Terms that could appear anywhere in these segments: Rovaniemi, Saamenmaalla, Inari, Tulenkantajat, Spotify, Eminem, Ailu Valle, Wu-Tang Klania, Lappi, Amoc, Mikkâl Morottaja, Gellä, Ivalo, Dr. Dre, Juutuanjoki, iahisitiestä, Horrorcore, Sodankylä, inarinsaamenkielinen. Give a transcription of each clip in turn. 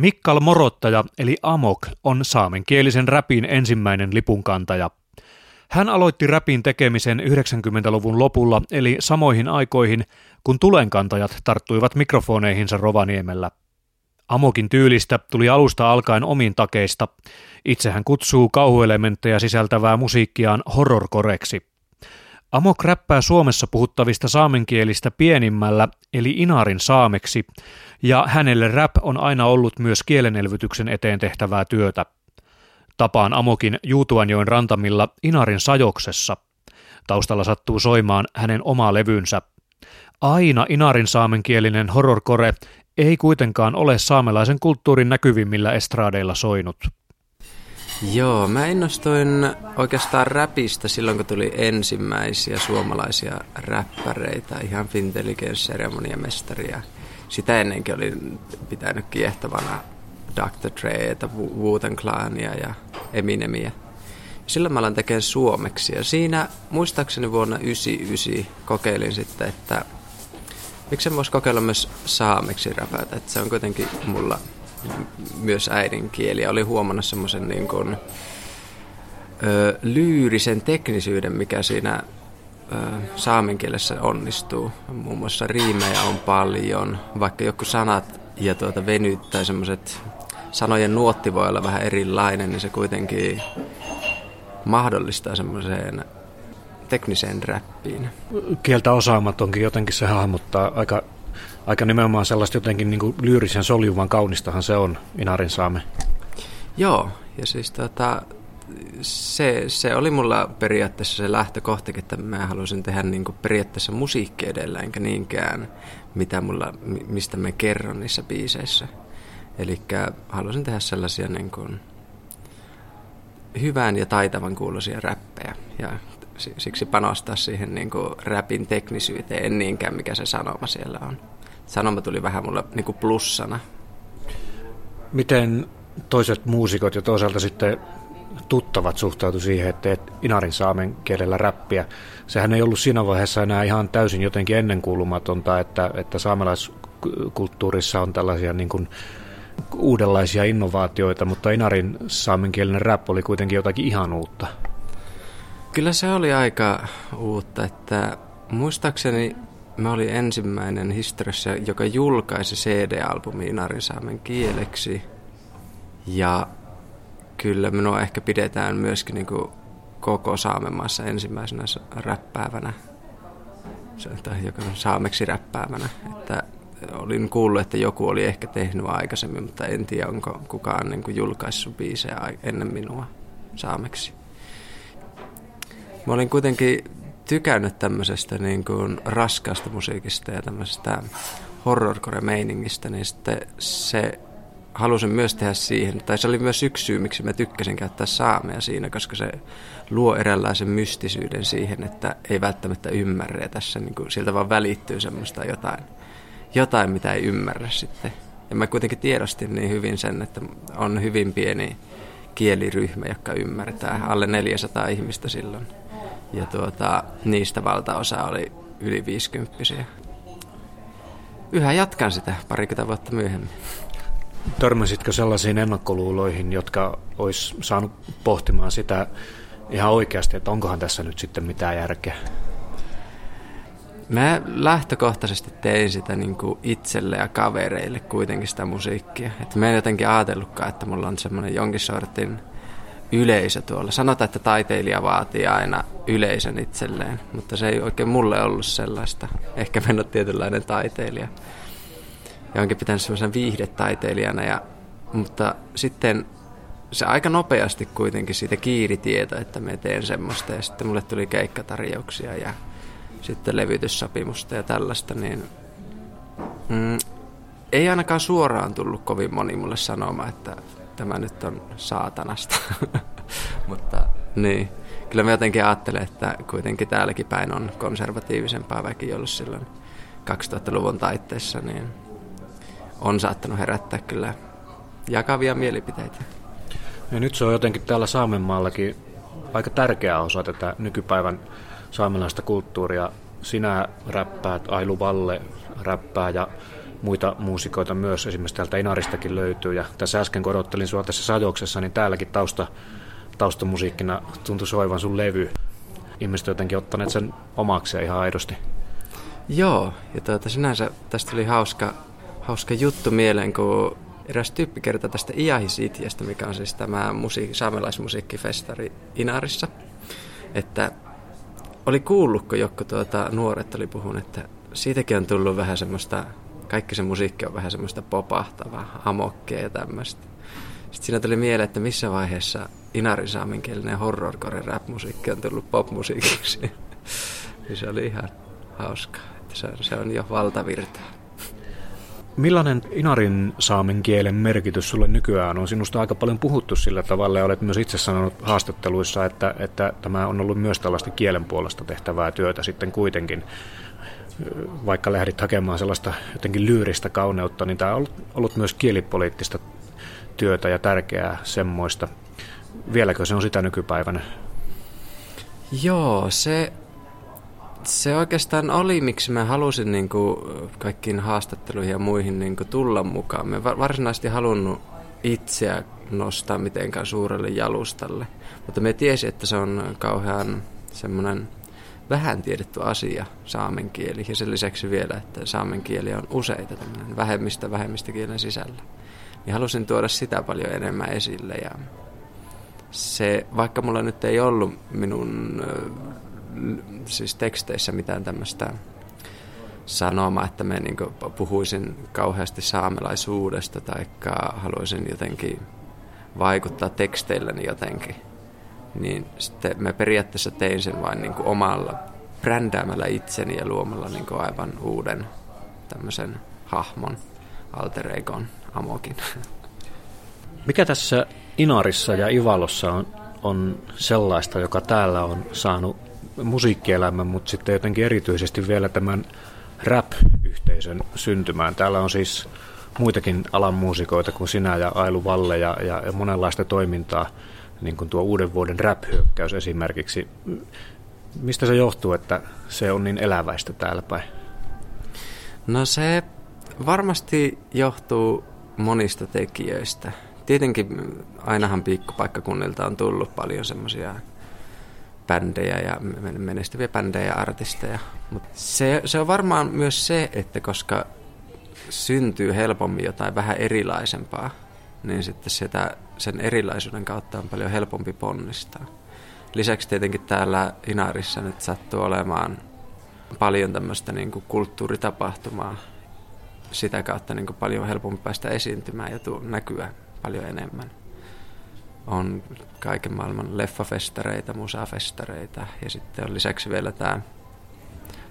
Mikkâl Morottaja eli Amoc on saamenkielisen räpin ensimmäinen lipunkantaja. Hän aloitti räpin tekemisen 90-luvun lopulla eli samoihin aikoihin, kun tulenkantajat tarttuivat mikrofoneihinsa Rovaniemellä. Amocin tyylistä tuli alusta alkaen omin takeista. Itse hän kutsuu kauhuelementtejä sisältävää musiikkiaan horrorcoreksi. Amoc räppää Suomessa puhuttavista saamenkielistä pienimmällä eli inarin saameksi, ja hänelle rap on aina ollut myös kielenelvytyksen eteen tehtävää työtä. Tapaan Amocin Juutuanjoen rantamilla Inarin sajoksessa. Taustalla sattuu soimaan hänen oma levynsä. Aina inarin saamenkielinen horrorcore ei kuitenkaan ole saamelaisen kulttuurin näkyvimmillä estraadeilla soinut. Joo, mä innostuin oikeastaan räpistä silloin, kun tuli ensimmäisiä suomalaisia räppäreitä, ihan fintelligence-seremoniamestaria. Sitä ennenkin olin pitänyt kiehtovana Dr. Dretä, Wu-Tang Klania ja Eminemiä. Silloin mä alan tekemään suomeksi ja siinä muistaakseni vuonna 1999 kokeilin sitten, että miksen voisi kokeilla myös saameksi räpätä, että se on kuitenkin mulla myös äidinkieli. Oli huomannut semmoisen niin kuin lyyrisen teknisyyden, mikä siinä saamenkielessä onnistuu. Muun muassa riimejä on paljon, vaikka joku sanat ja venyttää semmoiset sanojen nuotti voi olla vähän erilainen, niin se kuitenkin mahdollistaa semmoiseen tekniseen räppiin. Kieltä osaamatonkin jotenkin se hahmottaa aika nimenomaan sellaista jotenkin niin kuin lyyrisen soljuvan kaunistahan se on inarin saame. Joo, ja siis se oli mulla periaatteessa se lähtökohta, että mä halusin tehdä niin kuin periaatteessa musiikki edellä, enkä niinkään mistä mä kerron niissä biiseissä. Eli halusin tehdä sellaisia niin kuin hyvän ja taitavan kuuloisia räppejä ja siksi panostaa siihen niin kuin räpin teknisyyteen, en niinkään mikä se sanoma siellä on. Sanoma tuli vähän mulle niin kuin plussana. Miten toiset muusikot ja toisaalta sitten tuttavat suhtautu siihen, että teet inarin saamen kielellä räppiä? Sehän ei ollut siinä vaiheessa enää ihan täysin jotenkin ennenkuulumatonta, että saamelaiskulttuurissa on tällaisia niin kuin uudenlaisia innovaatioita, mutta inarin saamenkielinen rap oli kuitenkin jotakin ihan uutta. Kyllä se oli aika uutta, että muistaakseni mä olin ensimmäinen historiassa, joka julkaisi CD-albumi inarin saamen kieleksi. Ja kyllä minua ehkä pidetään myöskin niin kuin koko Saamenmaassa ensimmäisenä räppäävänä, joka on saameksi räppäävänä. Että olin kuullut, että joku oli ehkä tehnyt aikaisemmin, mutta en tiedä, onko kukaan niin kuin julkaissut biisejä ennen minua saameksi. Mä olin kuitenkin tykännyt tämmöisestä niin kuin raskaasta musiikista ja tämmöisestä horrorcore-meiningistä, niin sitten halusin myös tehdä siihen, tai se oli myös yksi syy, miksi mä tykkäsin käyttää saamea siinä, koska se luo eräänlaisen mystisyyden siihen, että ei välttämättä ymmärrä tässä, niin kuin sieltä vaan välittyy semmoista jotain, mitä ei ymmärrä sitten. Ja mä kuitenkin tiedostin niin hyvin sen, että on hyvin pieni kieliryhmä, joka ymmärtää, alle 400 ihmistä silloin. Ja niistä valtaosa oli yli 50-vuotiaita. Yhä jatkan sitä parikymmentä vuotta myöhemmin. Törmäsitkö sellaisiin ennakkoluuloihin, jotka olisi saanut pohtimaan sitä ihan oikeasti, että onkohan tässä nyt sitten mitään järkeä? Mä lähtökohtaisesti tein sitä niin kuin itselle ja kavereille kuitenkin sitä musiikkia. Et mä en jotenkin ajatellutkaan, että mulla on semmoinen jonkin sortin yleisö tuolla. Sanotaan, että taiteilija vaatii aina yleisön itselleen, mutta se ei oikein mulle ollut sellaista. Ehkä mä en ole tietynlainen taiteilija. Ja onkin pitänyt semmoisen viihdetaiteilijana. Mutta sitten se aika nopeasti kuitenkin siitä kiiri tieto, että mä teen semmoista. Ja sitten mulle tuli keikkatarjouksia ja sitten levytyssopimusta ja tällaista, niin ei ainakaan suoraan tullut kovin moni mulle sanomaan, että tämä nyt on saatanasta. Mutta niin, kyllä mä jotenkin ajattelen, että kuitenkin täälläkin päin on konservatiivisempaa väki ollut silloin 2000-luvun taitteessa, niin on saattanut herättää kyllä jakavia mielipiteitä. Ja nyt se on jotenkin täällä Saamenmaallakin aika tärkeä osa tätä nykypäivän saamelaista kulttuuria. Sinä räppäät, Ailu Valle räppää ja muita muusikoita myös, esimerkiksi täältä Inaristakin löytyy. Ja tässä äsken kun odottelin sinua tässä sajoksessa, niin täälläkin taustamusiikkina tuntui soivan sun levy. Ihmiset jotenkin ottaneet sen omakseen ihan aidosti. Joo, ja sinänsä tästä oli hauska juttu mieleen, kun eräs tyyppi kertoi tästä iahisitiestä, mikä on siis tämä saamelaismusiikkifestari Inarissa. Että oli kuullut, kun joku nuoret oli puhunut, että siitäkin on tullut vähän semmoista, kaikki se musiikki on vähän semmoista popahtavaa, amokkia ja tämmöistä. Sitten siinä tuli mieleen, että missä vaiheessa inarinsaamenkielinen horrorcore rap-musiikki on tullut popmusiikiksi. Se oli ihan hauskaa, että se on jo valtavirtaa. Millainen inarin saamen kielen merkitys sulle nykyään on? Sinusta aika paljon puhuttu sillä tavalla ja olet myös itse sanonut haastatteluissa, että tämä on ollut myös tällaista kielen puolesta tehtävää työtä sitten kuitenkin. Vaikka lähdit hakemaan sellaista jotenkin lyyristä kauneutta, niin tämä on ollut myös kielipoliittista työtä ja tärkeää semmoista. Vieläkö se on sitä nykypäivänä? Joo, se oikeastaan oli, miksi mä halusin kaikkiin haastatteluihin ja muihin tulla mukaan. Mä en varsinaisesti halunnut itseä nostaa mitenkään suurelle jalustalle, mutta mä tiesin, että se on kauhean semmoinen vähän tiedetty asia, saamen kieli. Ja sen lisäksi vielä, että saamen kieli on useita tämmöinen vähemmistökielen sisällä. Niin halusin tuoda sitä paljon enemmän esille. Ja se, vaikka mulla nyt ei ollut minun siis teksteissä mitään tämmöistä sanomaa, että mä puhuisin kauheasti saamelaisuudesta tai haluaisin jotenkin vaikuttaa teksteilläni jotenkin, niin sitten mä periaatteessa tein sen vain omalla brändäämällä itseni ja luomalla aivan uuden tämmöisen hahmon, alter egon, Amokin. Mikä tässä Inarissa ja Ivalossa on sellaista, joka täällä on saanut musiikkielämän, mutta sitten jotenkin erityisesti vielä tämän rap-yhteisön syntymään? Täällä on siis muitakin alan muusikoita kuin sinä ja Ailu Valle ja monenlaista toimintaa, niin kuin tuo uuden vuoden rap-hyökkäys esimerkiksi. Mistä se johtuu, että se on niin eläväistä täällä päin? No se varmasti johtuu monista tekijöistä. Tietenkin ainahan pikkupaikkakunnilta on tullut paljon semmoisia bändejä ja menestyviä bändejä ja artisteja. Mut se on varmaan myös se, että koska syntyy helpommin jotain vähän erilaisempaa, niin sitten sen erilaisuuden kautta on paljon helpompi ponnistaa. Lisäksi tietenkin täällä Inarissa nyt sattuu olemaan paljon tämmöistä kulttuuritapahtumaa. Sitä kautta paljon helpompi päästä esiintymään ja näkyä paljon enemmän. On kaiken maailman leffafestareita, musafestareita ja sitten on lisäksi vielä tämä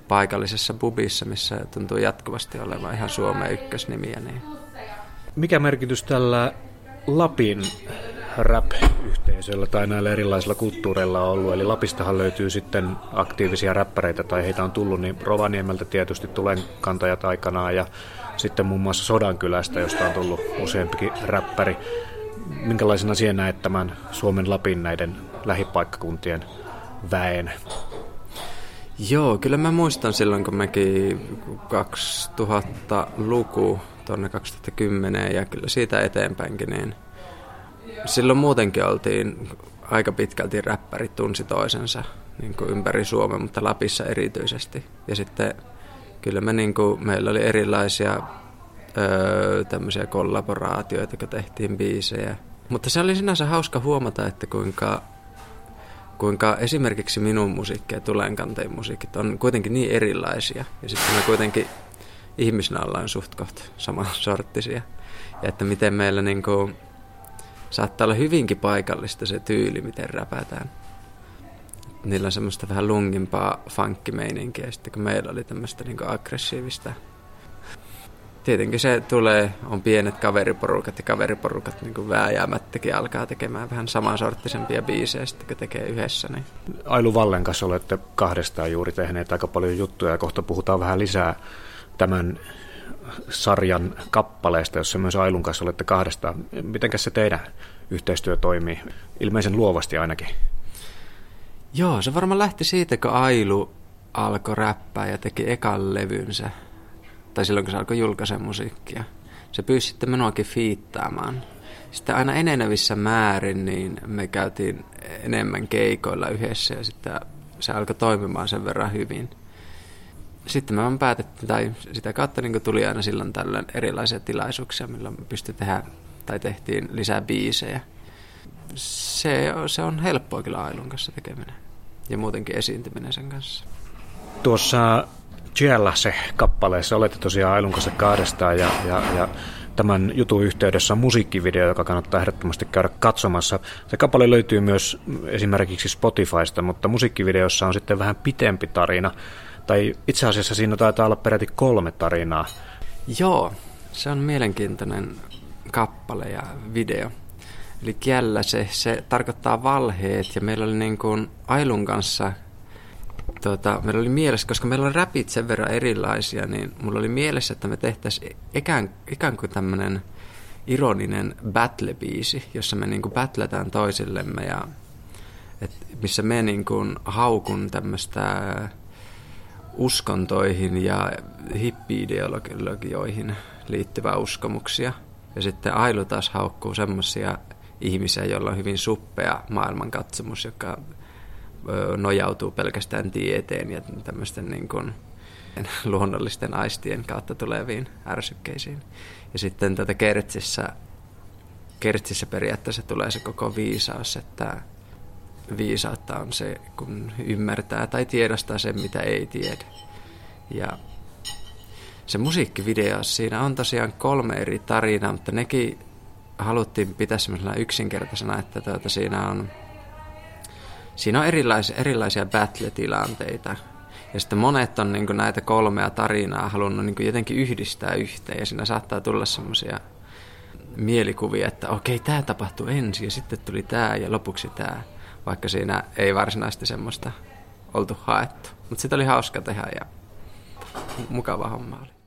paikallisessa pubissa, missä tuntuu jatkuvasti olevan ihan Suomen ykkösnimiä. Niin. Mikä merkitys tällä Lapin rap-yhteisöllä tai näillä erilaisilla kulttuureilla on ollut? Eli Lapistahan löytyy sitten aktiivisia räppäreitä tai heitä on tullut, niin Rovaniemeltä tietysti Tulenkantajat aikanaan ja sitten muun muassa Sodankylästä, josta on tullut useampikin räppäri. Minkälaisena sinä näet tämän Suomen Lapin näiden lähipaikkakuntien väen? Joo, kyllä mä muistan silloin, kun mäkin 2000-luku tuonne 2010 ja kyllä siitä eteenpäinkin, niin silloin muutenkin oltiin aika pitkälti räppärit tunsi toisensa niin kuin ympäri Suomea, mutta Lapissa erityisesti. Ja sitten kyllä meillä oli erilaisia tämmöisiä kollaboraatioita, kun tehtiin biisejä. Mutta se oli sinänsä hauska huomata, että kuinka esimerkiksi minun musiikki ja Tulenkantajien musiikit on kuitenkin niin erilaisia. Ja sitten me kuitenkin ihmisinä ollaan suht kohta samansorttisia. Ja että miten meillä saattaa olla hyvinkin paikallista se tyyli, miten räpätään. Niillä on semmoista vähän lungimpaa funkkimeininkiä, ja sitten kun meillä oli tämmöistä aggressiivista. Tietenkin se on pienet kaveriporukat ja kaveriporukat vääjäämättäkin alkaa tekemään vähän samansorttisempia biisejä sitten, kun tekee yhdessä. Niin. Ailu Vallen kanssa olette kahdestaan juuri tehneet aika paljon juttuja ja kohta puhutaan vähän lisää tämän sarjan kappaleista, jossa myös Ailun kanssa olette kahdestaan. Mitenkäs se teidän yhteistyö toimii? Ilmeisen luovasti ainakin. Joo, se varmaan lähti siitä, kun Ailu alkoi räppää ja teki ekan levynsä. tai silloin kun se alkoi julkaiseen musiikkia. Se pyysi sitten minuakin fiittaamaan. Sitten aina enenevissä määrin niin me käytiin enemmän keikoilla yhdessä ja sitten se alkoi toimimaan sen verran hyvin. Sitten me vaan päätettiin, tai sitä kautta niin tuli aina silloin tällöin erilaisia tilaisuuksia, millä me pystyi tehdä tai tehtiin lisää biisejä. Se on helppoa kyllä Ailun kanssa tekeminen ja muutenkin esiintyminen sen kanssa. Tuossa Gellä se kappaleessa olette tosiaan Ailun kanssa kahdestaan ja tämän jutun yhteydessä on musiikkivideo, joka kannattaa ehdottomasti käydä katsomassa. Se kappale löytyy myös esimerkiksi Spotifysta, mutta musiikkivideossa on sitten vähän pitempi tarina. Tai itse asiassa siinä taitaa olla peräti 3 tarinaa. Joo, se on mielenkiintoinen kappale ja video. Eli Gellä se tarkoittaa valheet ja meillä oli niin kuin Ailun kanssa, meillä oli mielessä, koska meillä on räpit sen verran erilaisia, niin mulla oli mielessä, että me tehtäisiin ikään kuin tämmöinen ironinen battle-biisi, jossa me niin kuin battletaan toisillemme ja missä me niin kuin haukun tämmöistä uskontoihin ja hippi-ideologioihin liittyvää uskomuksia. Ja sitten Ailu taas haukkuu semmoisia ihmisiä, joilla on hyvin suppea maailmankatsomus, joka nojautuu pelkästään tieteen ja tämmöisten niin kuin luonnollisten aistien kautta tuleviin ärsykkeisiin. Ja sitten tätä kertsissä periaatteessa tulee se koko viisaus, että viisautta on se, kun ymmärtää tai tiedostaa sen, mitä ei tiedä. Ja se musiikkivideo, siinä on tosiaan 3 eri tarinaa, mutta nekin haluttiin pitää semmoisena yksinkertaisena, että siinä on erilaisia battle-tilanteita. Ja sitten monet on niin kuin näitä 3 tarinaa halunnut niin kuin jotenkin yhdistää yhteen, ja siinä saattaa tulla semmoisia mielikuvia, että okei, tämä tapahtui ensin, ja sitten tuli tämä, ja lopuksi tämä. Vaikka siinä ei varsinaisesti semmoista oltu haettu. Mutta sitä oli hauska tehdä ja mukava homma oli.